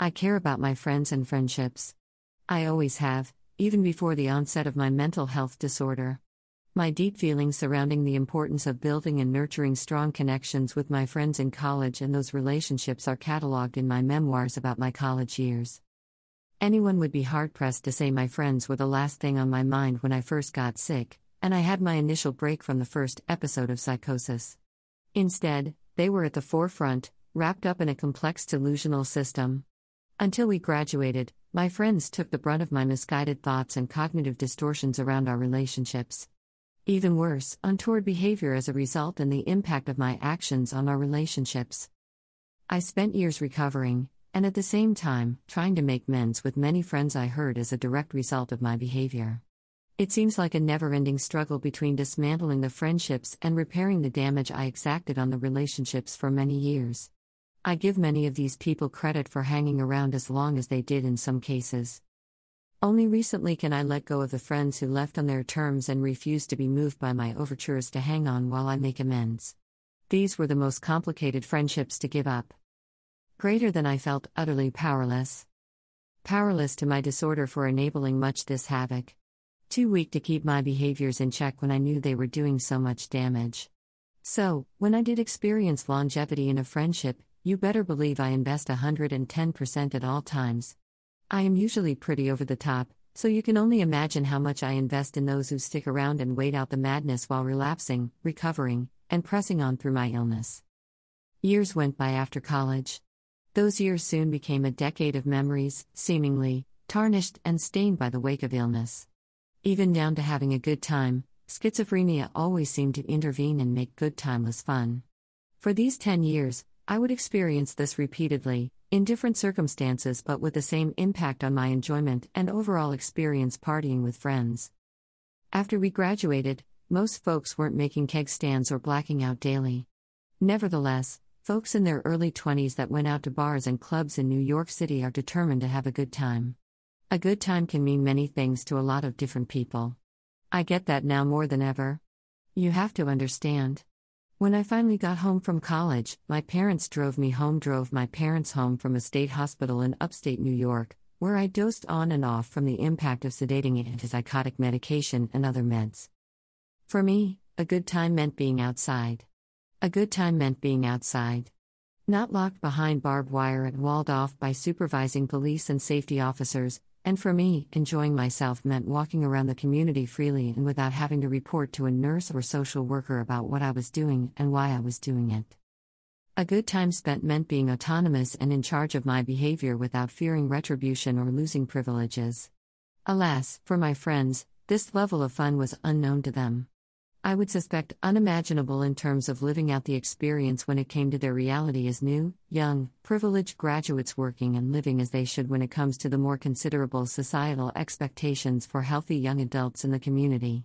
I care about my friends and friendships. I always have, even before the onset of my mental health disorder. My deep feelings surrounding the importance of building and nurturing strong connections with my friends in college and those relationships are catalogued in my memoirs about my college years. Anyone would be hard-pressed to say my friends were the last thing on my mind when I first got sick, and I had my initial break from the first episode of psychosis. Instead, they were at the forefront, wrapped up in a complex delusional system. Until we graduated, my friends took the brunt of my misguided thoughts and cognitive distortions around our relationships. Even worse, untoward behavior as a result and the impact of my actions on our relationships. I spent years recovering, and at the same time, trying to make amends with many friends I hurt as a direct result of my behavior. It seems like a never-ending struggle between dismantling the friendships and repairing the damage I exacted on the relationships for many years. I give many of these people credit for hanging around as long as they did in some cases. Only recently can I let go of the friends who left on their terms and refuse to be moved by my overtures to hang on while I make amends. These were the most complicated friendships to give up. Greater than I felt utterly powerless. Powerless to my disorder for enabling much this havoc. Too weak to keep my behaviors in check when I knew they were doing so much damage. So, when I did experience longevity in a friendship, you better believe I invest 110% at all times. I am usually pretty over the top, so you can only imagine how much I invest in those who stick around and wait out the madness while relapsing, recovering, and pressing on through my illness. Years went by after college. Those years soon became a decade of memories, seemingly tarnished and stained by the wake of illness. Even down to having a good time, schizophrenia always seemed to intervene and make good time less fun. For these 10 years, I would experience this repeatedly, in different circumstances but with the same impact on my enjoyment and overall experience partying with friends. After we graduated, most folks weren't making keg stands or blacking out daily. Nevertheless, folks in their early 20s that went out to bars and clubs in New York City are determined to have a good time. A good time can mean many things to a lot of different people. I get that now more than ever. You have to understand. When I finally got home from college, my parents drove my parents home from a state hospital in upstate New York, where I dosed on and off from the impact of sedating and antipsychotic medication and other meds. For me, a good time meant being outside. A good time meant being outside. Not locked behind barbed wire and walled off by supervising police and safety officers, and for me, enjoying myself meant walking around the community freely and without having to report to a nurse or social worker about what I was doing and why I was doing it. A good time spent meant being autonomous and in charge of my behavior without fearing retribution or losing privileges. Alas, for my friends, this level of fun was unknown to them. I would suspect unimaginable in terms of living out the experience when it came to their reality as new, young, privileged graduates working and living as they should when it comes to the more considerable societal expectations for healthy young adults in the community.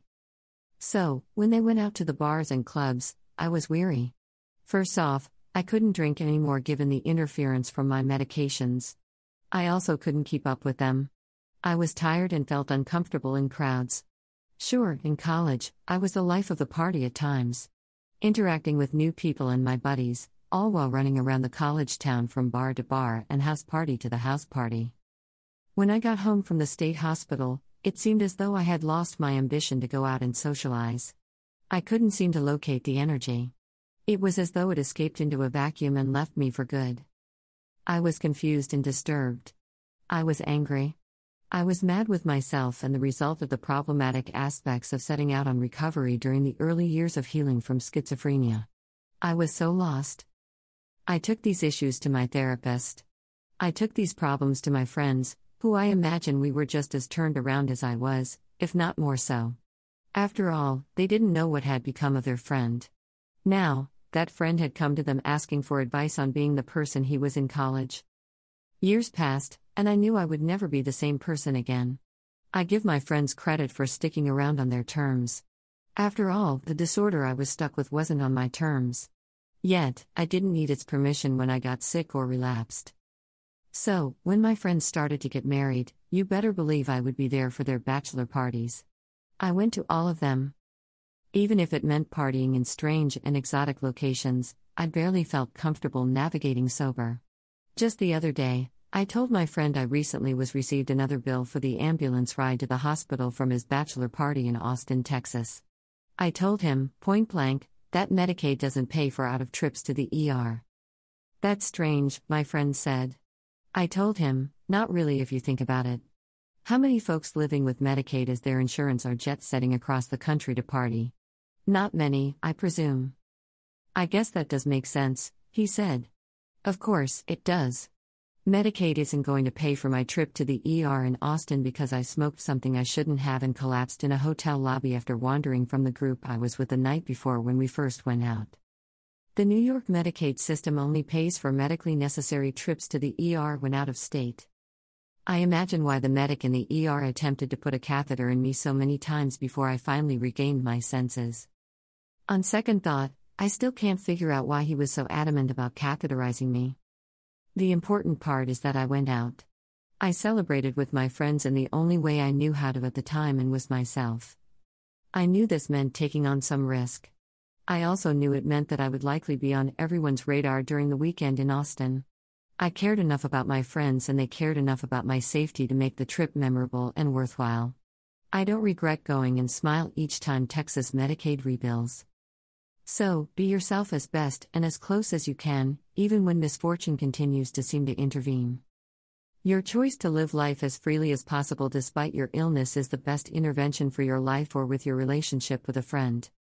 So, when they went out to the bars and clubs, I was weary. First off, I couldn't drink anymore given the interference from my medications. I also couldn't keep up with them. I was tired and felt uncomfortable in crowds. Sure, in college, I was the life of the party at times, interacting with new people and my buddies, all while running around the college town from bar to bar and house party to the house party. When I got home from the state hospital, it seemed as though I had lost my ambition to go out and socialize. I couldn't seem to locate the energy. It was as though it escaped into a vacuum and left me for good. I was confused and disturbed. I was angry. I was mad with myself and the result of the problematic aspects of setting out on recovery during the early years of healing from schizophrenia. I was so lost. I took these issues to my therapist. I took these problems to my friends, who I imagine we were just as turned around as I was, if not more so. After all, they didn't know what had become of their friend. Now, that friend had come to them asking for advice on being the person he was in college. Years passed, and I knew I would never be the same person again. I give my friends credit for sticking around on their terms. After all, the disorder I was stuck with wasn't on my terms. Yet, I didn't need its permission when I got sick or relapsed. So, when my friends started to get married, you better believe I would be there for their bachelor parties. I went to all of them. Even if it meant partying in strange and exotic locations, I barely felt comfortable navigating sober. Just the other day, I told my friend I recently was received another bill for the ambulance ride to the hospital from his bachelor party in Austin, Texas. I told him, point blank, that Medicaid doesn't pay for out of trips to the ER. That's strange, my friend said. I told him, not really if you think about it. How many folks living with Medicaid as their insurance are jet-setting across the country to party? Not many, I presume. I guess that does make sense, he said. Of course, it does. Medicaid isn't going to pay for my trip to the ER in Austin because I smoked something I shouldn't have and collapsed in a hotel lobby after wandering from the group I was with the night before when we first went out. The New York Medicaid system only pays for medically necessary trips to the ER when out of state. I imagine why the medic in the ER attempted to put a catheter in me so many times before I finally regained my senses. On second thought, I still can't figure out why he was so adamant about catheterizing me. The important part is that I went out. I celebrated with my friends in the only way I knew how to at the time and was myself. I knew this meant taking on some risk. I also knew it meant that I would likely be on everyone's radar during the weekend in Austin. I cared enough about my friends and they cared enough about my safety to make the trip memorable and worthwhile. I don't regret going and smile each time Texas Medicaid rebills. So, be yourself as best and as close as you can, even when misfortune continues to seem to intervene. Your choice to live life as freely as possible despite your illness is the best intervention for your life or with your relationship with a friend.